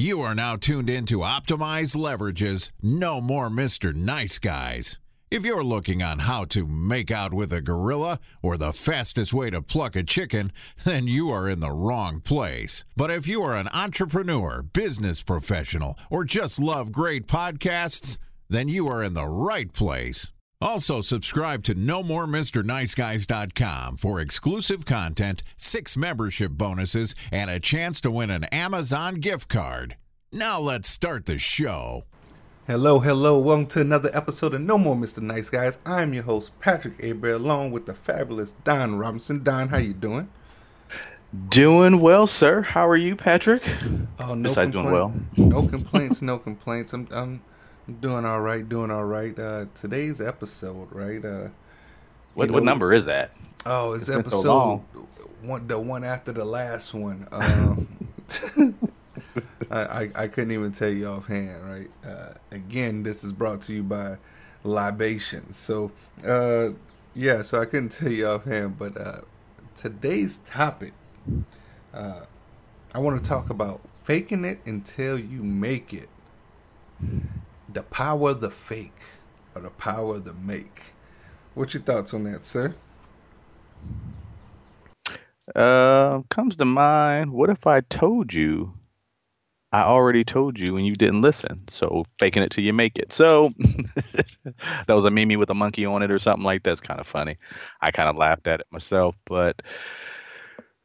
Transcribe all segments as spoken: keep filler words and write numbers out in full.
You are now tuned in to Optimize Leverages, No More Mister Nice Guys. If you're looking on how to make out with a gorilla or the fastest way to pluck a chicken, then you are in the wrong place. But if you are an entrepreneur, business professional, or just love great podcasts, then you are in the right place. Also, subscribe to no more mister nice guys dot com for exclusive content, six membership bonuses, and a chance to win an Amazon gift card. Now let's start the show. Hello, hello. Welcome to another episode of No More Mister Nice Guys. I'm your host, Patrick Abraham, along with the fabulous Don Robinson. Don, how you doing? Doing well, sir. How are you, Patrick? Oh, no Besides compla- doing well. No complaints, no complaints. I'm, I'm doing all right, doing all right. Uh, today's episode, right? Uh, what, know, what number is that? Oh, it's, it's episode so one, the one after the last one. Um I, I, I couldn't even tell you offhand, right? Uh, again, this is brought to you by Libations. So, uh, yeah, so I couldn't tell you offhand, but uh, today's topic, uh, I want to talk about faking it until you make it. The power of the fake or the power of the make. What's your thoughts on that, sir? Uh, comes to mind, what if I told you I already told you and you didn't listen. So faking it till you make it. So that was a meme with a monkey on it or something like that. That's kind of funny. I kind of laughed at it myself, but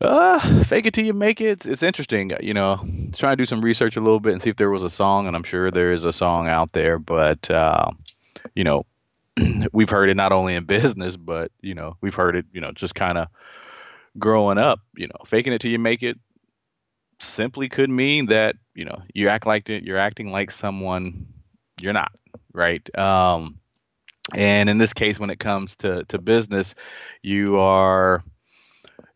uh, fake it till you make it. It's, it's interesting. You know, trying to do some research a little bit and see if there was a song, and I'm sure there is a song out there, but uh, you know, we've heard it not only in business, but you know, we've heard it, you know, just kind of growing up, you know, faking it till you make it. Simply could mean that, you know, you act like it, you're acting like someone you're not, right? Um, and in this case, when it comes to, to business, you are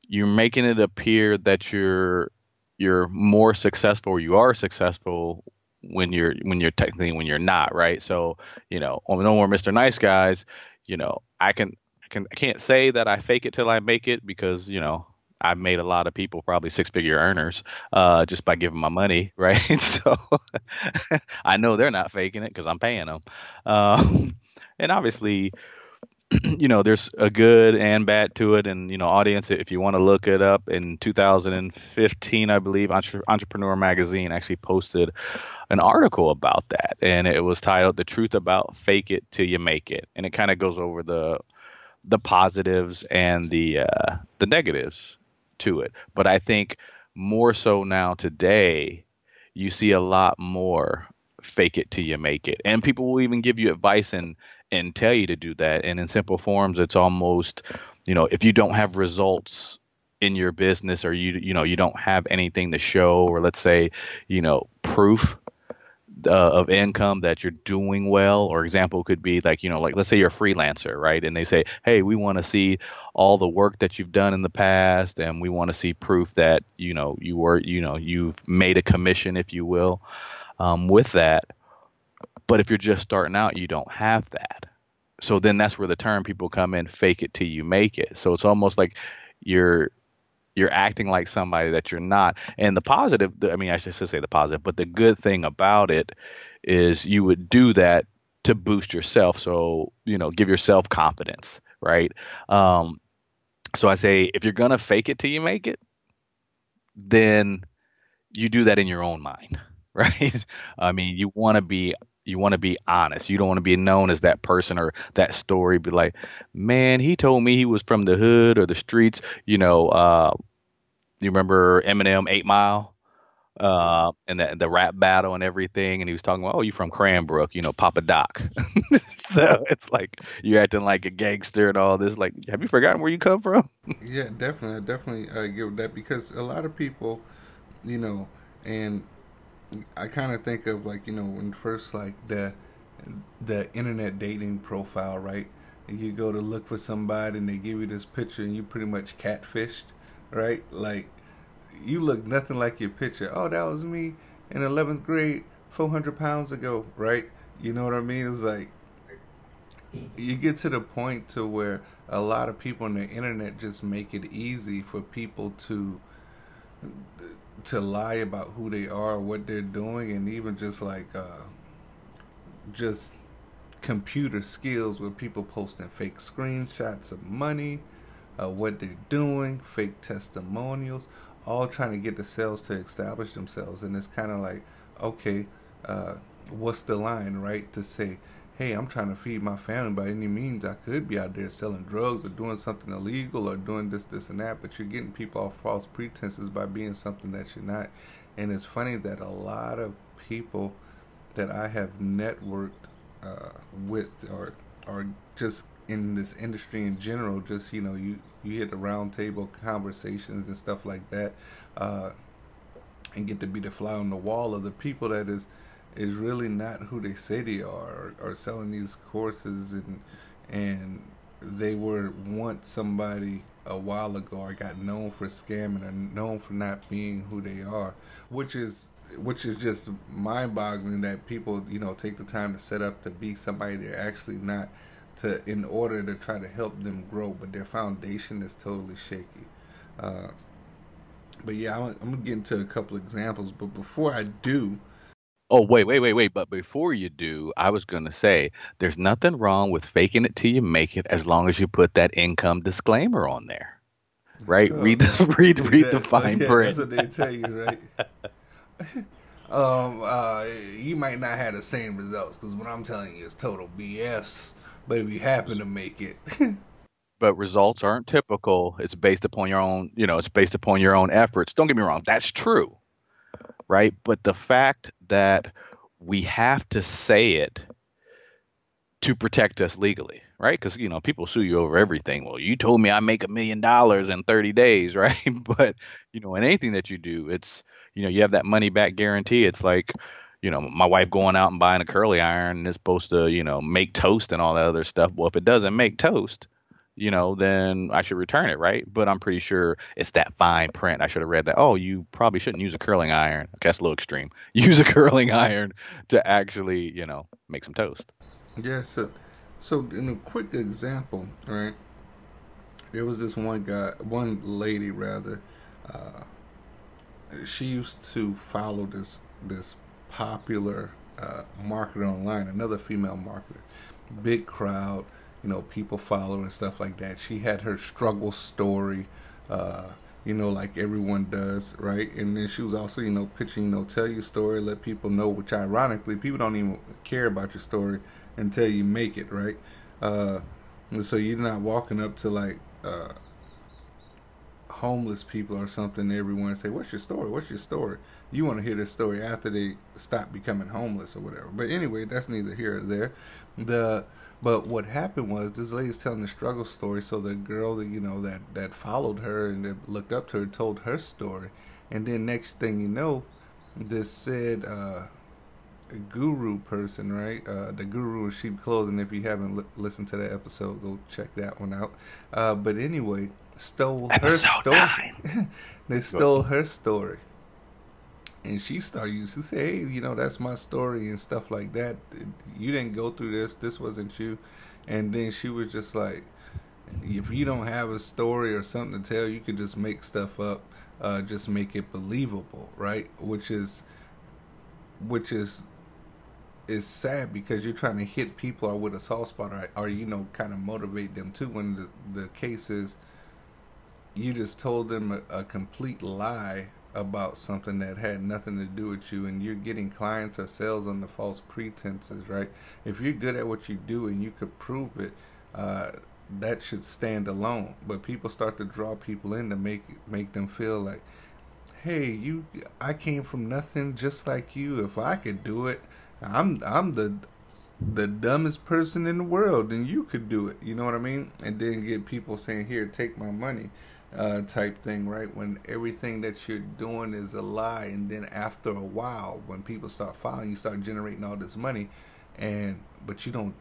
you're making it appear that you're you're more successful, or you are successful when you're when you're technically when you're not, right? So, you know, on No More Mister Nice Guys, you know, I can I can I can't say that I fake it till I make it, because, you know, I've made a lot of people probably six-figure earners uh, just by giving my money, right? So I know they're not faking it because I'm paying them. Um, and obviously, you know, there's a good and bad to it. And, you know, audience, if you want to look it up, in two thousand fifteen, I believe, Entre- Entrepreneur Magazine actually posted an article about that. And it was titled "The Truth About Fake It Till You Make It." And it kind of goes over the the positives and the uh, the negatives to it. But I think more so now today, you see a lot more fake it till you make it. And people will even give you advice and, and tell you to do that. And in simple forms, it's almost, you know, if you don't have results in your business, or you, you know, you don't have anything to show, or let's say, you know, proof uh, of income that you're doing well, or example could be like, you know, like let's say you're a freelancer, right? And they say, hey, we want to see all the work that you've done in the past, and we want to see proof that, you know, you were, you know, you've made a commission, if you will, um, with that. But if you're just starting out, you don't have that. So then that's where the term people come in, fake it till you make it. So it's almost like you're You're acting like somebody that you're not. And the positive, I mean, I should say the positive, but the good thing about it is you would do that to boost yourself. So, you know, give yourself confidence, right? Um, so I say, if you're going to fake it till you make it, then you do that in your own mind, right? I mean, you want to be You want to be honest. You don't want to be known as that person or that story. Be like, man, he told me he was from the hood or the streets. You know, uh, you remember Eminem, Eight Mile, uh, and the, the rap battle and everything. And he was talking about, oh, you from Cranbrook, you know, Papa Doc. So it's like you're acting like a gangster and all this. Like, have you forgotten where you come from? Yeah, definitely. I definitely uh, give that, because a lot of people, you know, and I kind of think of, like, you know, when first, like, the the internet dating profile, right? You go to look for somebody and they give you this picture and you pretty much catfished, right? Like, you look nothing like your picture. Oh, that was me in eleventh grade, four hundred pounds ago, right? You know what I mean? It's like, you get to the point to where a lot of people on the internet just make it easy for people to to lie about who they are, what they're doing, and even just like uh, just computer skills with people posting fake screenshots of money, uh, what they're doing, fake testimonials, all trying to get the sales to establish themselves. And it's kind of like, okay, uh, what's the line, right? To say, hey, I'm trying to feed my family by any means. I could be out there selling drugs or doing something illegal or doing this, this, and that, but you're getting people off false pretenses by being something that you're not. And it's funny that a lot of people that I have networked uh, with or or just in this industry in general, just, you know, you, you hit the round table conversations and stuff like that uh, and get to be the fly on the wall of the people that is, is really not who they say they are, or, or selling these courses, and and they were once somebody a while ago, or got known for scamming, or known for not being who they are, which is which is just mind-boggling that people, you know, take the time to set up to be somebody they're actually not, to in order to try to help them grow, but their foundation is totally shaky. Uh, but yeah, I'm, I'm gonna get into a couple examples, but before I do. Oh, wait, wait, wait, wait. But before you do, I was going to say there's nothing wrong with faking it till you make it as long as you put that income disclaimer on there. Right? Oh, read read, read that, the fine yeah, print. That's what they tell you, right? um, uh, you might not have the same results because what I'm telling you is total B S. But if you happen to make it. But results aren't typical. It's based upon your own, you know, it's based upon your own efforts. Don't get me wrong. That's true. Right. But the fact that we have to say it to protect us legally. Right. Because, you know, people sue you over everything. Well, you told me I make a million dollars in thirty days. Right. But, you know, in anything that you do, it's, you know, you have that money back guarantee. It's like, you know, my wife going out and buying a curly iron and it's supposed to, you know, make toast and all that other stuff. Well, if it doesn't make toast, you know, then I should return it, right? But I'm pretty sure it's that fine print. I should have read that. Oh, you probably shouldn't use a curling iron. Okay, that's a little extreme. Use a curling iron to actually, you know, make some toast. Yeah, so, so in a quick example, right, there was this one guy, one lady rather, uh, she used to follow this, this popular uh, marketer online, another female marketer, big crowd, you know, people follow and stuff like that. She had her struggle story, uh, you know, like everyone does, right? And then she was also, you know, pitching, you know, tell your story, let people know, which ironically, people don't even care about your story until you make it, right? Uh, and so you're not walking up to, like, uh, homeless people or something, everyone say, what's your story? What's your story? You want to hear this story after they stop becoming homeless or whatever. But anyway, that's neither here or there. The... But what happened was this lady's telling the struggle story, so the girl that, you know, that, that followed her and that looked up to her told her story. And then next thing you know, this said uh, guru person, right? Uh, the guru in sheep clothing, if you haven't li- listened to that episode, go check that one out. Uh, but anyway, stole that her story. They stole her story. And she started used to say, hey, you know, that's my story and stuff like that. You didn't go through this. This wasn't you. And then she was just like, if you don't have a story or something to tell, you could just make stuff up. Uh, just make it believable, right? Which is, which is, is sad because you're trying to hit people or with a soft spot or, or you know, kind of motivate them too. When the, the case is, you just told them a, a complete lie about something that had nothing to do with you, and you're getting clients or sales on the false pretenses, right? If you're good at what you do and you could prove it, uh, that should stand alone. But people start to draw people in to make make them feel like, hey, you, I came from nothing just like you. If I could do it, I'm I'm the the dumbest person in the world, and you could do it. You know what I mean? And then get people saying, here, take my money. Uh, type thing, right? When everything that you're doing is a lie, and then after a while, when people start following, you start generating all this money, and but you don't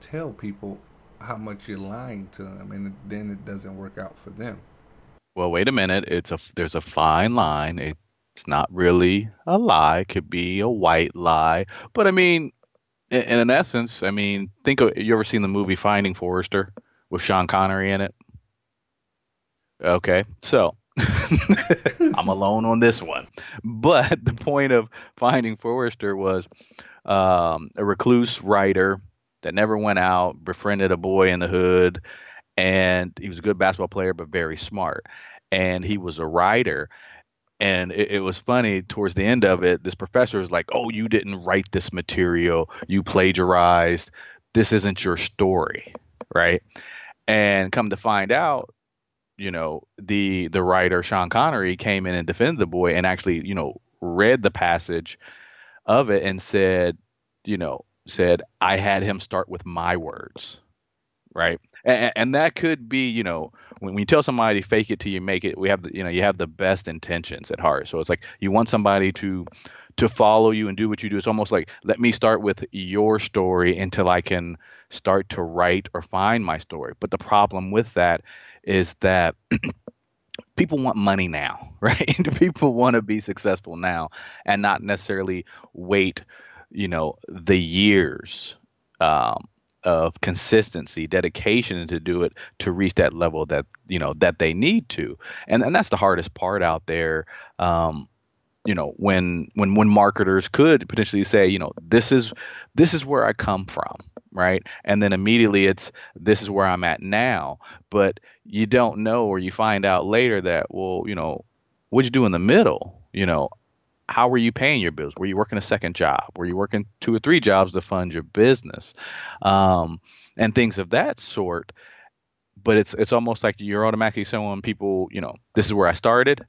tell people how much you're lying to them, and then it doesn't work out for them. Well, wait a minute. It's a there's a fine line. It's not really a lie. It could be a white lie, but I mean, in, in essence, I mean, think of you ever seen the movie Finding Forrester with Sean Connery in it? Okay, so I'm alone on this one. But the point of Finding Forrester was um, a recluse writer that never went out, befriended a boy in the hood, and he was a good basketball player, but very smart. And he was a writer. And it, it was funny, towards the end of it, this professor is like, oh, you didn't write this material. You plagiarized. This isn't your story, right? And come to find out, you know, the the writer, Sean Connery, came in and defended the boy and actually, you know, read the passage of it and said, you know, said, I had him start with my words, right? And, and that could be, you know, when you tell somebody fake it till you make it, we have, the, you know, you have the best intentions at heart. So it's like you want somebody to to follow you and do what you do. It's almost like, let me start with your story until I can start to write or find my story. But the problem with that is that people want money now, right? People want to be successful now and not necessarily wait, you know, the years um, of consistency, dedication to do it, to reach that level that, you know, that they need to. And and that's the hardest part out there. Um, you know, when, when, when marketers could potentially say, you know, this is, this is where I come from. Right. And then immediately it's, this is where I'm at now, but you don't know, or you find out later that, well, you know, what'd you do in the middle? You know, how were you paying your bills? Were you working a second job? Were you working two or three jobs to fund your business? Um, and things of that sort. But it's, it's almost like you're automatically showing people, you know, this is where I started,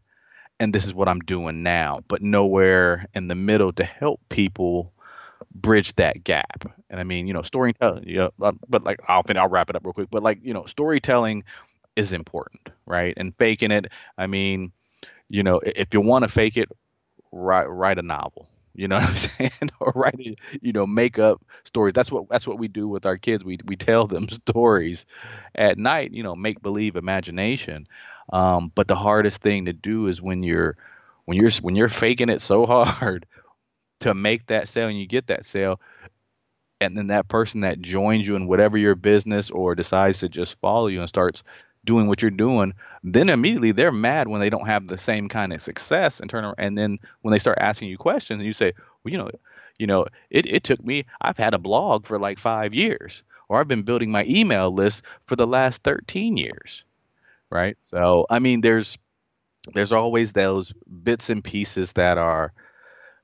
and this is what I'm doing now, but nowhere in the middle to help people bridge that gap. And I mean, you know, storytelling, you know, but like, I'll, I'll wrap it up real quick, but like, you know, storytelling is important, right? And faking it, I mean, you know, if you want to fake it, write, write a novel, you know what I'm saying? Or write, a, you know, make up stories. That's what, that's what we do with our kids. We, we tell them stories at night, you know, make believe imagination. Um, but the hardest thing to do is when you're, when you're, when you're faking it so hard to make that sale, and you get that sale, and then that person that joins you in whatever your business, or decides to just follow you and starts doing what you're doing, then immediately they're mad when they don't have the same kind of success, and turn around, and then when they start asking you questions, and you say, well, you know, you know, it, it took me, I've had a blog for like five years, or I've been building my email list for the last thirteen years. Right. So, I mean, there's there's always those bits and pieces that are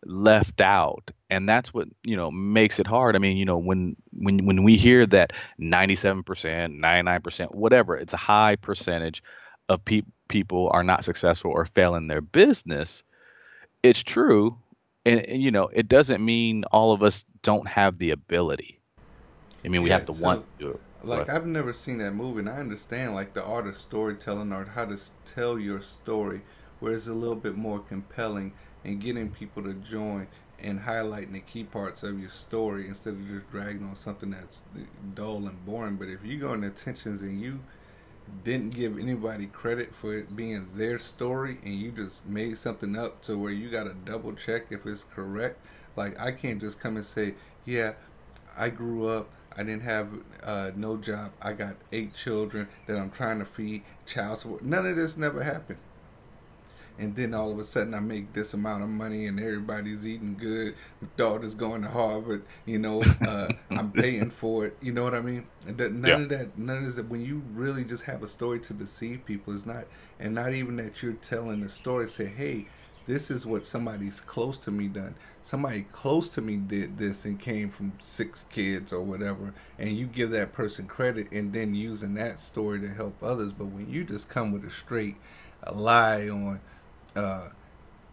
left out. And that's what, you know, makes it hard. I mean, you know, when when when we hear that ninety-seven percent, ninety-nine percent, whatever, it's a high percentage of pe- people are not successful or fail in their business. It's true. And, and, you know, it doesn't mean all of us don't have the ability. I mean, we yeah, have to so- want to do it. Like, I've never seen that movie, and I understand, like, the art of storytelling, or how to tell your story where it's a little bit more compelling, and getting people to join and highlighting the key parts of your story instead of just dragging on something that's dull and boring. But if you go into tensions and you didn't give anybody credit for it being their story, and you just made something up to where you got to double check if it's correct, like, I can't just come and say, yeah, I grew up, I didn't have uh, no job, I got eight children that I'm trying to feed, child support. None of this never happened. And then all of a sudden I make this amount of money and everybody's eating good. My daughter's going to Harvard, you know, uh, I'm paying for it. You know what I mean? None yeah. of that, none of that. When you really just have a story to deceive people, it's not, and not even that you're telling the story, say, hey, this is what somebody's close to me done. Somebody close to me did this and came from six kids or whatever, and you give that person credit and then using that story to help others. But when you just come with a straight a lie on, uh,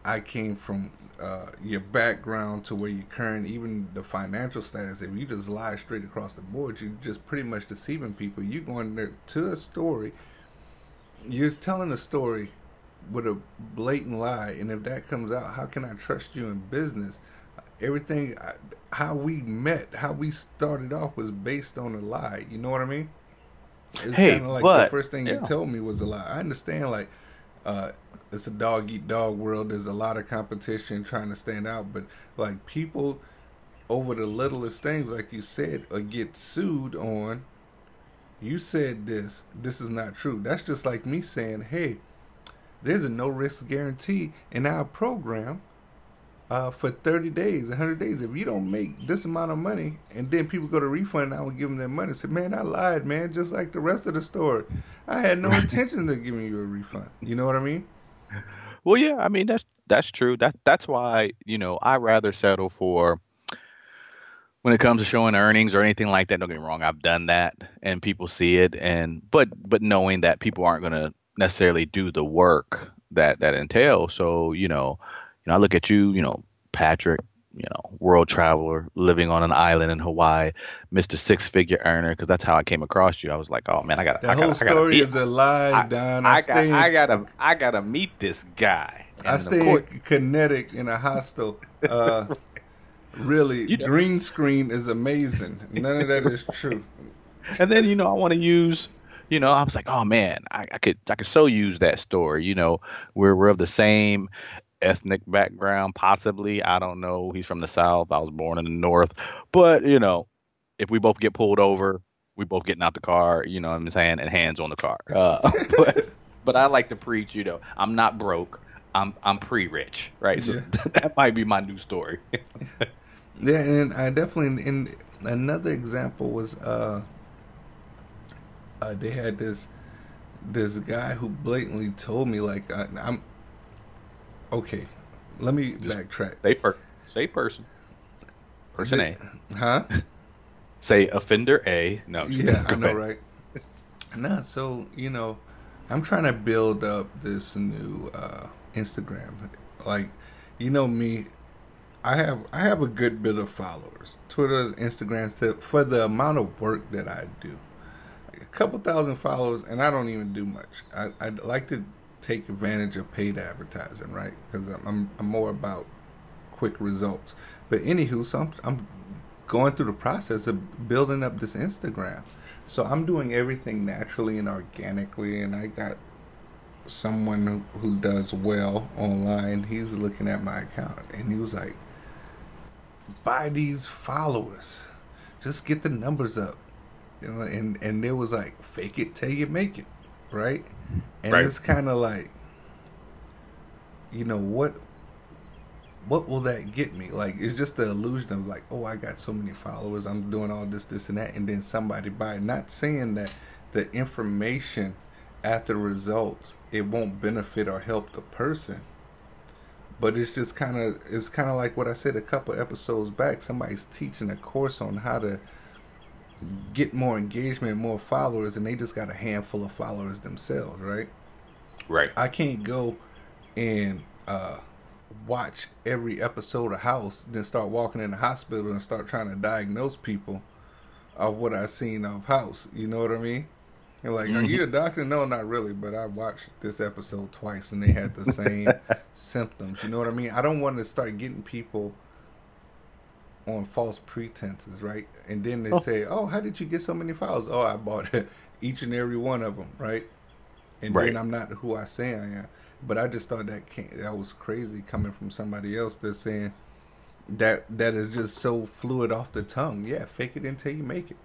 I came from uh, your background to where you're current, even the financial status, if you just lie straight across the board, you're just pretty much deceiving people. You're going there to a story, you're just telling a story with a blatant lie, and if that comes out, how can I trust you in business? Everything, how we met, how we started off was based on a lie. You know what I mean? It's hey, kind of like but, the first thing yeah. you told me was a lie. I understand, like, uh, it's a dog eat dog world. There's a lot of competition trying to stand out, but like people over the littlest things, like you said, or get sued on. You said this. This is not true. That's just like me saying, hey, There's a no-risk guarantee in our program uh, for thirty days, one hundred days. If you don't make this amount of money, and then people go to refund, and I would give them their money. I said, man, I lied, man, just like the rest of the story. I had no intention of giving you a refund. You know what I mean? Well, yeah, I mean, that's that's true. That That's why, you know, I rather settle for, when it comes to showing earnings or anything like that, don't get me wrong, I've done that, and people see it. And but but knowing that people aren't going to necessarily do the work that that entails. So, you know, you know, I look at you, you know, Patrick, you know, world traveler living on an island in Hawaii, Mister Six Figure Earner, because that's how I came across you. I was like, oh man, I got that I whole gotta, story I gotta is a lie, Don. I, I, I got I gotta I gotta meet this guy. And I stayed in Connecticut in a hostel. Uh, Really, you know, green screen is amazing. None of that is true. And then, you know, I want to use, you know, I was like, oh man, I, I could, I could so use that story. You know, we're we're of the same ethnic background, possibly. I don't know. He's from the South. I was born in the North. But you know, if we both get pulled over, we both getting out the car. You know what I'm saying? And hands on the car. Uh, but but I like to preach. You know, I'm not broke. I'm I'm pre-rich, right? So yeah. That might be my new story. Yeah, and I definitely, and another example was uh, uh, they had this this guy who blatantly told me, like, I, I'm, okay, let me Just backtrack. Say, per, say person. Person they, A. Huh? Say offender A. No. Yeah, I know, right? Nah, so, you know, I'm trying to build up this new uh, Instagram. Like, you know me. I have I have a good bit of followers, Twitter, Instagram, for the amount of work that I do. A couple thousand followers, and I don't even do much. I I like to take advantage of paid advertising, right? Because I'm, I'm I'm more about quick results. But anywho, so I'm I'm going through the process of building up this Instagram. So I'm doing everything naturally and organically, and I got someone who, who does well online. He's looking at my account, and he was like, buy these followers, just get the numbers up, you know, and and there was like, fake it till you make it, right? And right. It's kind of like, you know, what what will that get me? Like, it's just the illusion of like, oh, I got so many followers, I'm doing all this this and that, and then somebody buy it. Not saying that the information after results it won't benefit or help the person, but it's just kind of, it's kind of like what I said a couple episodes back. Somebody's teaching a course on how to get more engagement, more followers, and they just got a handful of followers themselves, right? Right. I can't go and uh, watch every episode of House, then start walking in the hospital and start trying to diagnose people of what I seen of House. You know what I mean? You're like, are you a doctor? No, not really, but I watched this episode twice and they had the same symptoms. You know what I mean? I don't want to start getting people on false pretenses, right? And then they oh. say, oh, how did you get so many files? Oh, I bought each and every one of them, right? And right. then I'm not who I say I am. But I just thought that can't, that was crazy coming from somebody else that's saying that that is just so fluid off the tongue. Yeah, fake it until you make it.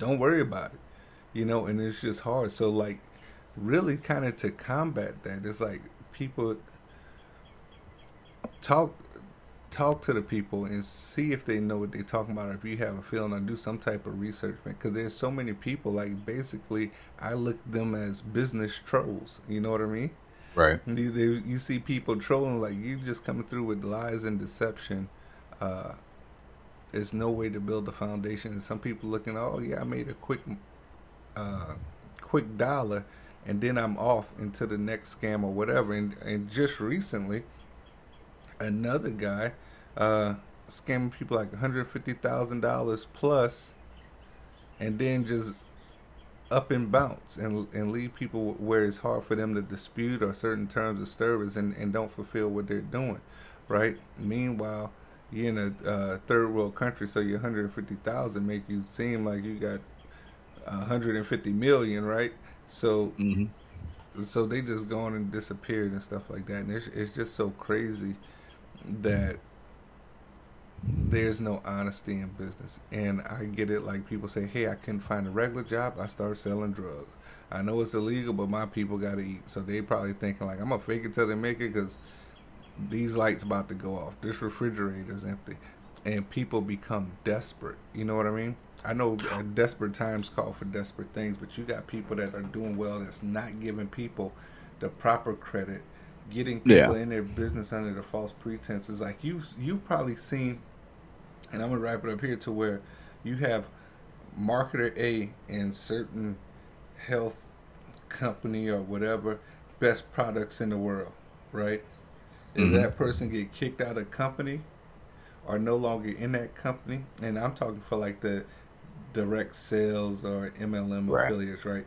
Don't worry about it. You know, and it's just hard. So, like, really kind of to combat that, it's like people talk talk to the people and see if they know what they're talking about, or if you have a feeling, or do some type of research. Because there's so many people, like, basically, I look at them as business trolls. You know what I mean? Right. You, they, you see people trolling, like, you just coming through with lies and deception. Uh, there's no way to build a foundation. And some people looking, oh, yeah, I made a quick... Uh, quick dollar, and then I'm off into the next scam or whatever. And and just recently, another guy uh, scamming people like one hundred fifty thousand dollars plus, and then just up and bounce and and leave people where it's hard for them to dispute or certain terms of service, and, and don't fulfill what they're doing, right? Meanwhile, you're in a uh, third world country, so your one hundred fifty thousand make you seem like you got one hundred fifty million, right? So mm-hmm. so they just gone and disappeared and stuff like that. And it's, it's just so crazy that there's no honesty in business. And I get it, like people say, hey, I couldn't find a regular job, I started selling drugs. I know it's illegal, but my people got to eat. So they probably thinking like, I'm going to fake it till they make it because these lights about to go off. This refrigerator's empty. And people become desperate. You know what I mean? I know desperate times call for desperate things, but you got people that are doing well that's not giving people the proper credit, getting people yeah. in their business under the false pretenses. Like you've, you've probably seen, and I'm going to wrap it up here, to where you have marketer A and certain health company or whatever, best products in the world, right? If mm-hmm. that person get kicked out of company or no longer in that company, and I'm talking for like the direct sales or M L M right. affiliates, right?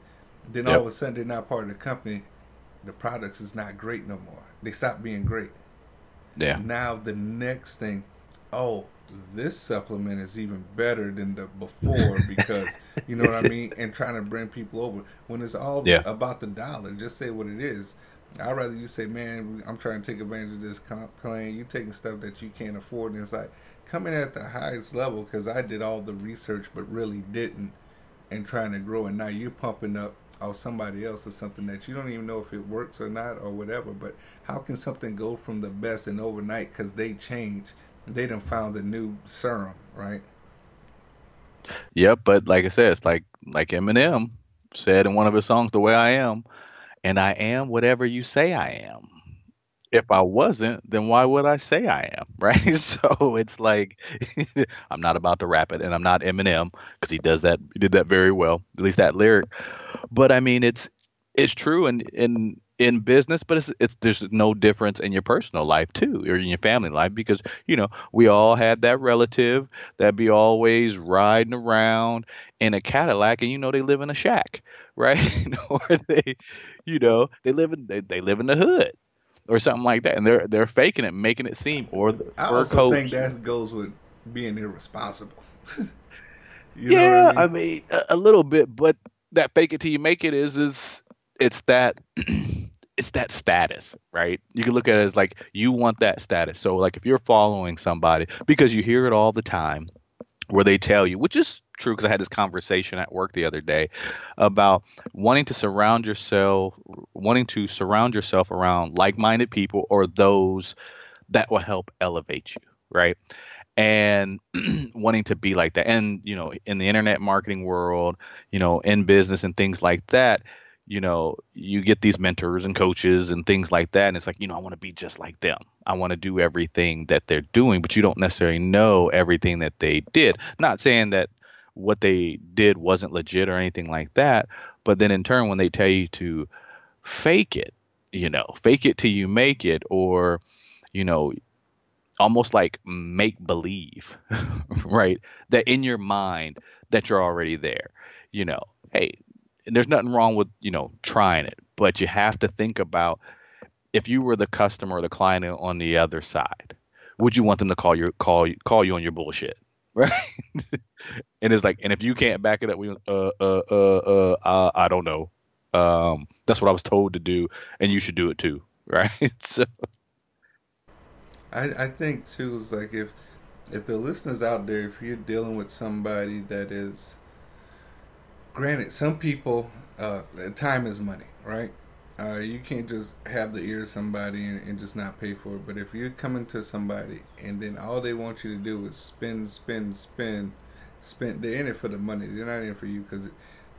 Then yep. all of a sudden they're not part of the company. The products is not great no more. They stop being great. Yeah. Now the next thing, oh, this supplement is even better than the before because, you know what I mean? And trying to bring people over. When it's all yeah. about the dollar, just say what it is. I'd rather you say, man, I'm trying to take advantage of this comp plan. You're taking stuff that you can't afford. And it's like, coming at the highest level because I did all the research but really didn't, and trying to grow. And now you're pumping up off somebody else or something that you don't even know if it works or not or whatever. But how can something go from the best and overnight because they change? They done found the new serum, right? Yeah, but like I said, it's like like Eminem said in one of his songs, The Way I Am, and I am whatever you say I am. If I wasn't, then why would I say I am, right? So it's like, I'm not about to rap it, and I'm not Eminem, because he does that, he did that very well, at least that lyric. But I mean, it's it's true, and and in business, but it's, it's there's no difference in your personal life too, or in your family life, because you know we all had that relative that be always riding around in a Cadillac, and you know they live in a shack, right? Or they, you know, they live in they, they live in the hood or something like that, and they're they're faking it, making it seem. Or the I also coat. think that goes with being irresponsible. you yeah, know what I mean, I mean a, a little bit, but that fake it till you make it is is it's that. It's that status, right? You can look at it as like you want that status. So like if you're following somebody, because you hear it all the time where they tell you, which is true, because I had this conversation at work the other day about wanting to surround yourself, wanting to surround yourself around like-minded people or those that will help elevate you, right? And wanting to be like that. And, you know, in the internet marketing world, you know, in business and things like that, you know, you get these mentors and coaches and things like that. And it's like, you know, I want to be just like them. I want to do everything that they're doing, but you don't necessarily know everything that they did. Not saying that what they did wasn't legit or anything like that. But then in turn, when they tell you to fake it, you know, fake it till you make it, or, you know, almost like make believe, right? That in your mind that you're already there, you know, hey, and there's nothing wrong with, you know, trying it, but you have to think about if you were the customer or the client on the other side, would you want them to call your call call you on your bullshit, right? And it's like, and if you can't back it up, we uh uh uh uh, uh I don't know, um that's what I was told to do, and you should do it too, right? So I I think too is like if if the listeners out there, if you're dealing with somebody that is. Granted, some people, uh, time is money, right? Uh, you can't just have the ear of somebody and, and just not pay for it. But if you're coming to somebody and then all they want you to do is spend, spend, spend, spend, they're in it for the money. They're not in it for you, because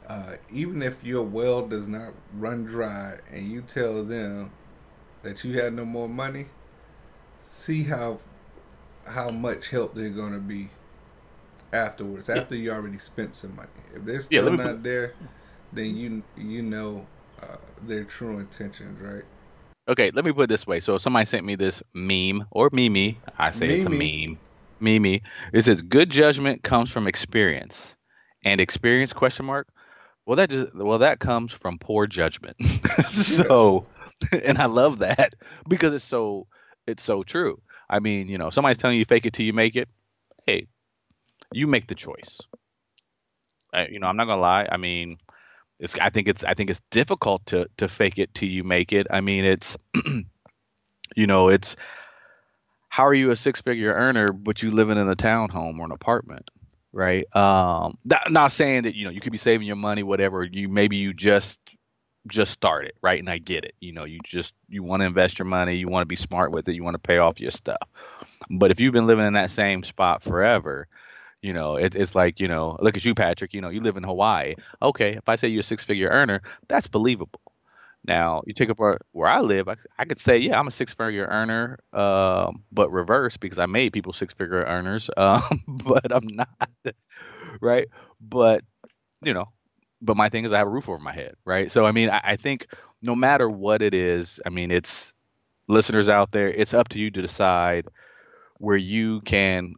uh, even if your well does not run dry and you tell them that you had no more money, see how how much help they're going to be afterwards, after yeah. you already spent some money. If they're still yeah, not there, then you you know uh, their true intentions, right? Okay, let me put it this way. So somebody sent me this meme, or meme. I say meme. It's a meme. Meme. It says, good judgment comes from experience. And experience, question mark? Well, that just, well, that comes from poor judgment. So, and I love that because it's so, it's so true. I mean, you know, somebody's telling you fake it till you make it. Hey, you make the choice. I, you know, I'm not gonna lie. I mean, it's. I think it's. I think it's difficult to to fake it till you make it. I mean, it's. You know, it's. how are you a six-figure earner but you living in a townhome or an apartment, right? Um, that, not saying that, you know, you could be saving your money, whatever. You maybe you just just started, right? And I get it. You know, you just you want to invest your money, you want to be smart with it, you want to pay off your stuff. But if you've been living in that same spot forever, you know, it, it's like, you know, look at you, Patrick. You know, you live in Hawaii. Okay, if I say you're a six-figure earner, that's believable. Now, you take up where, where I live, I, I could say, yeah, I'm a six-figure earner, um, but reverse, because I made people six-figure earners, um, but I'm not, right? But, you know, but my thing is I have a roof over my head, right? So, I mean, I, I think no matter what it is, I mean, it's listeners out there, it's up to you to decide where you can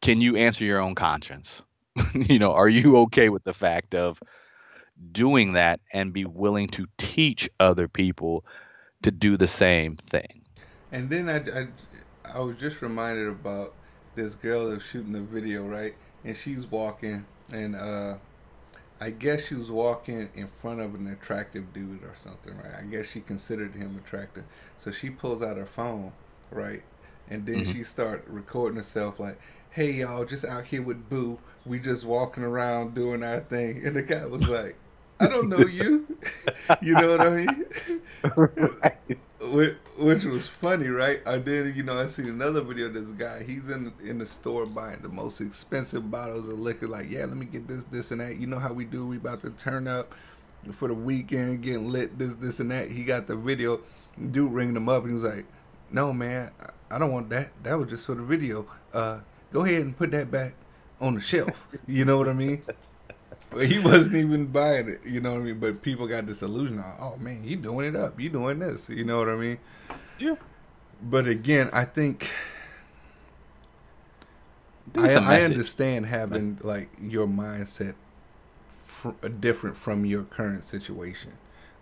can you answer your own conscience? You know, are you okay with the fact of doing that and be willing to teach other people to do the same thing? And then I, I, I was just reminded about this girl that was shooting a video, right? And she's walking, and uh, I guess she was walking in front of an attractive dude or something, right? I guess she considered him attractive. So she pulls out her phone, right? And then mm-hmm. she starts recording herself like, hey, y'all, just out here with Boo. We just walking around doing our thing. And the guy was like, I don't know you. You know what I mean? Right. Which was funny, right? And then, you know, I seen another video of this guy. He's in in the store buying the most expensive bottles of liquor. Like, yeah, let me get this, this, and that. You know how we do. We about to turn up for the weekend, getting lit, this, this, and that. He got the video. Dude ringing him up, and he was like, no, man, I don't want that. That was just for the video. Uh, go ahead and put that back on the shelf. You know what I mean? But he wasn't even buying it. You know what I mean? But people got disillusioned. Oh, man, you doing it up. You doing this. You know what I mean? Yeah. But again, I think I, I understand having, like, your mindset fr- different from your current situation,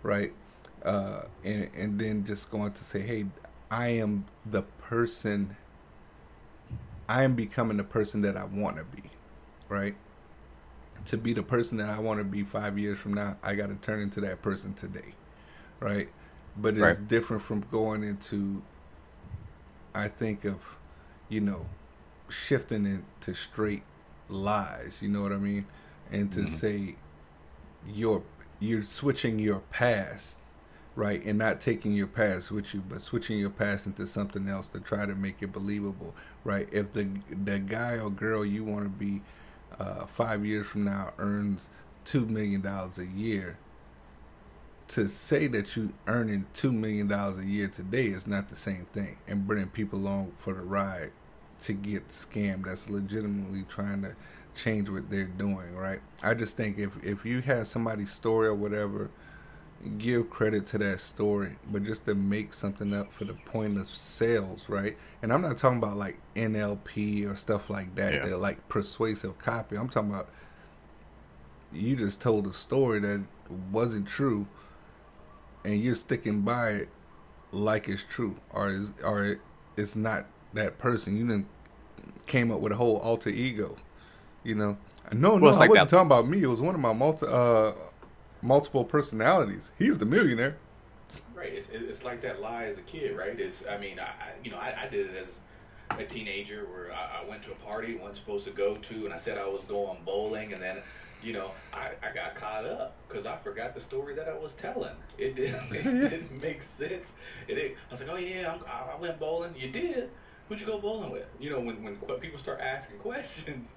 right? Uh, and, and then just going to say, hey, I am the person... I am becoming the person that I want to be, right? To be the person that I want to be five years from now, I got to turn into that person today, right? But it's right. different from going into, I think of, you know, shifting into straight lies, you know what I mean? And to mm-hmm. say you're, you're switching your past, right? And not taking your past with you, but switching your past into something else to try to make it believable, right? If the the guy or girl you want to be uh, five years from now earns two million dollars a year, to say that you earning two million dollars a year today is not the same thing, and bringing people along for the ride to get scammed that's legitimately trying to change what they're doing, right? I just think if, if you have somebody's story or whatever, give credit to that story, but just to make something up for the point of sales, right? And I'm not talking about like N L P or stuff like that, yeah. that like persuasive copy. I'm talking about you just told a story that wasn't true, and you're sticking by it like it's true, or it's, or it's not that person. You didn't came up with a whole alter ego, you know? No, well, no, I like wasn't that. talking about me. It was one of my multi. Uh, multiple personalities. He's the millionaire, right? It's, it's like that lie as a kid, right? It's I mean I you know I, I did it as a teenager where I, I went to a party I wasn't supposed to go to, and I said I was going bowling, and then you know I, I got caught up because I forgot the story that I was telling. It didn't, it didn't make sense. It I was like, oh yeah, I, I went bowling. You did? Who'd you go bowling with? You know, when when people start asking questions,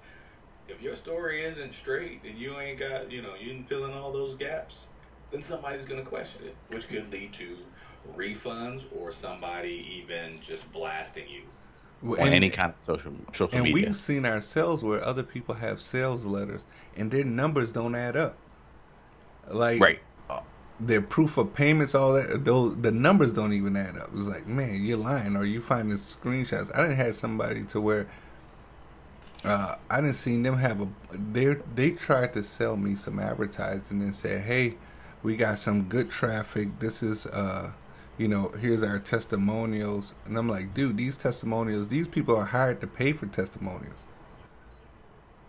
if your story isn't straight and you ain't got, you know, you didn't fill in all those gaps, then somebody's going to question it, which could lead to refunds or somebody even just blasting you well, on and, any kind of social, social and media. And we've seen ourselves where other people have sales letters and their numbers don't add up. Like, right. uh, their proof of payments, all that, those, the numbers don't even add up. It was like, man, you're lying, or you finding screenshots. I didn't have somebody to where... Uh, I didn't see them have a. They they tried to sell me some advertising and said, "Hey, we got some good traffic. This is, uh, you know, here's our testimonials." And I'm like, "Dude, these testimonials. These people are hired to pay for testimonials."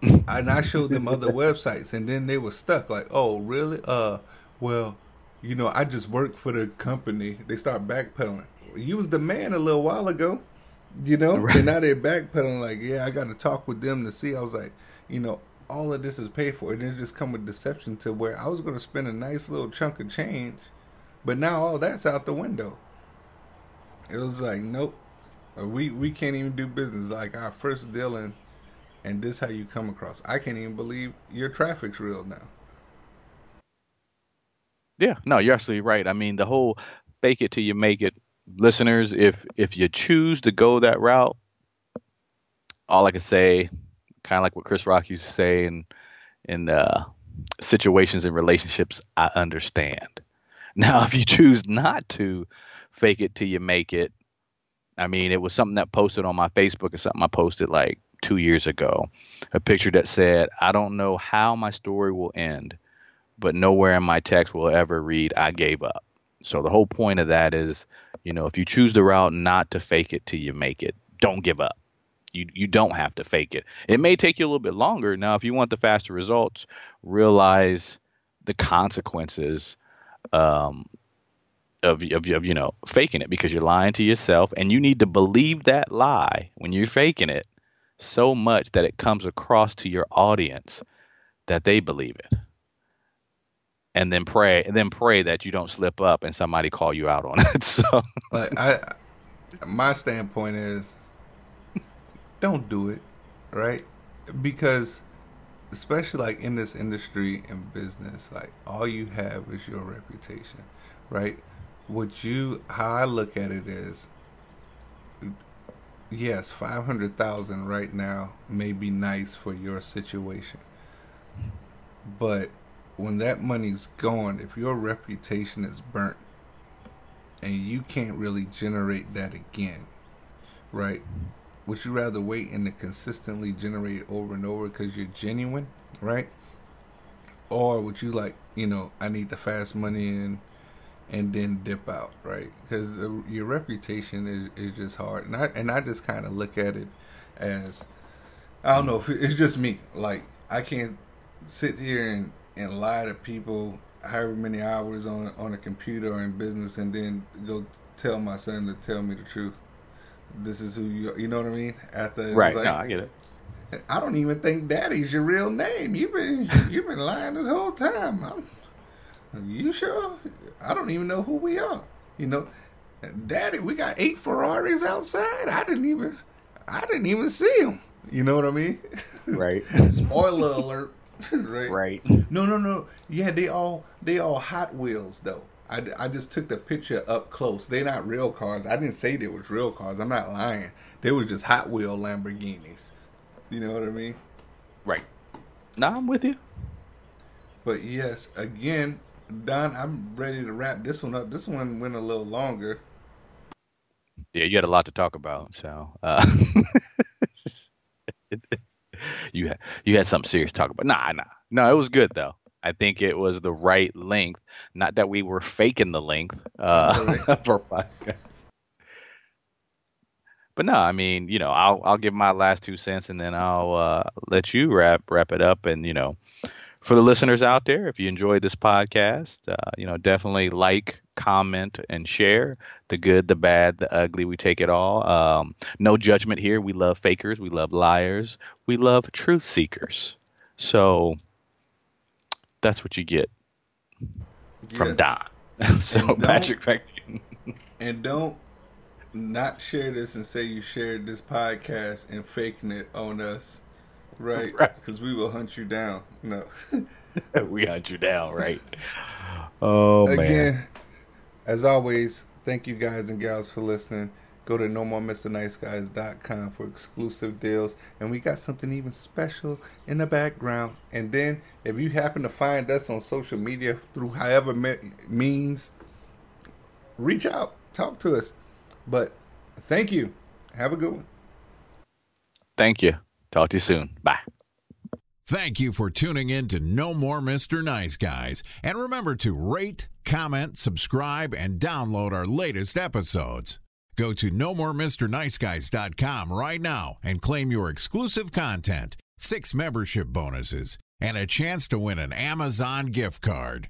And I showed them other websites, and then they were stuck. Like, "Oh, really? Uh, well, you know, I just work for the company." They start backpedaling. you was the man a little while ago, you know, right. And now they're backpedaling like, yeah, I got to talk with them to see. I was like, you know, all of this is paid for, and then just come with deception to where I was going to spend a nice little chunk of change, but now all that's out the window. It was like, nope, we we can't even do business. Like our first dealing, and this how you come across. I can't even believe your traffic's real now. Yeah, no, you're absolutely right. I mean, the whole fake it till you make it, listeners, if if you choose to go that route, all I can say, kind of like what Chris Rock used to say in in uh, situations and relationships, I understand. Now, if you choose not to fake it till you make it, I mean, it was something that posted on my Facebook and something I posted like two years ago, a picture that said, I don't know how my story will end, but nowhere in my text will ever read, I gave up. So the whole point of that is, you know, if you choose the route not to fake it till you make it, don't give up. You you don't have to fake it. It may take you a little bit longer. Now, if you want the faster results, realize the consequences um, of, of, of, you know, faking it, because you're lying to yourself, and you need to believe that lie when you're faking it so much that it comes across to your audience that they believe it. And then pray, and then pray that you don't slip up and somebody call you out on it. So, like I, my standpoint is, don't do it, right? Because, especially like in this industry and business, like all you have is your reputation, right? What you, how I look at it is, yes, five hundred thousand right now may be nice for your situation, but when that money's gone, if your reputation is burnt and you can't really generate that again, right? Would you rather wait and to consistently generate it over and over because you're genuine, right? Or would you like, you know, I need the fast money in and then dip out, right? Because your reputation is, is just hard. And I, and I just kind of look at it as, I don't know, if it's just me. Like, I can't sit here and and lie to people however many hours on on a computer or in business and then go tell my son to tell me the truth. This is who you are. You know what I mean? After, right. Like, no, I get it. I don't even think Daddy's your real name. You've been you've been lying this whole time. I'm, are you sure? I don't even know who we are. You know, Daddy, we got eight Ferraris outside. I didn't even I didn't even see them. You know what I mean? Right. Spoiler alert. Right. Right. No, no, no. Yeah, they all they all Hot Wheels though. I, I just took the picture up close. They're not real cars. I didn't say they was real cars. I'm not lying. They were just Hot Wheel Lamborghinis. You know what I mean? Right. No, I'm with you. But yes, again, Don, I'm ready to wrap this one up. This one went a little longer. Yeah, you had a lot to talk about. So. Uh... You had, you had something serious to talk about. Nah, nah. No, it was good, though. I think it was the right length. Not that we were faking the length uh, right. for podcasts. But no, I mean, you know, I'll I'll give my last two cents, and then I'll uh, let you wrap wrap it up. And, you know, for the listeners out there, if you enjoyed this podcast, uh, you know, definitely like, comment, and share. The good, the bad, the ugly, we take it all. Um, no judgment here. We love fakers. We love liars. We love truth seekers. So that's what you get from yes. Don. So Patrick, and don't not share this and say you shared this podcast and faking it on us, right? Because right. we will hunt you down. No, we hunt you down, right? Oh man. Again, as always. Thank you guys and gals for listening. Go to no more mister nice guys dot com for exclusive deals. And we got something even special in the background. And then if you happen to find us on social media through however me- means, reach out. Talk to us. But thank you. Have a good one. Thank you. Talk to you soon. Bye. Thank you for tuning in to No More Mister Nice Guys. And remember to rate, comment, subscribe, and download our latest episodes. Go to no more mister nice guys dot com right now and claim your exclusive content, six membership bonuses, and a chance to win an Amazon gift card.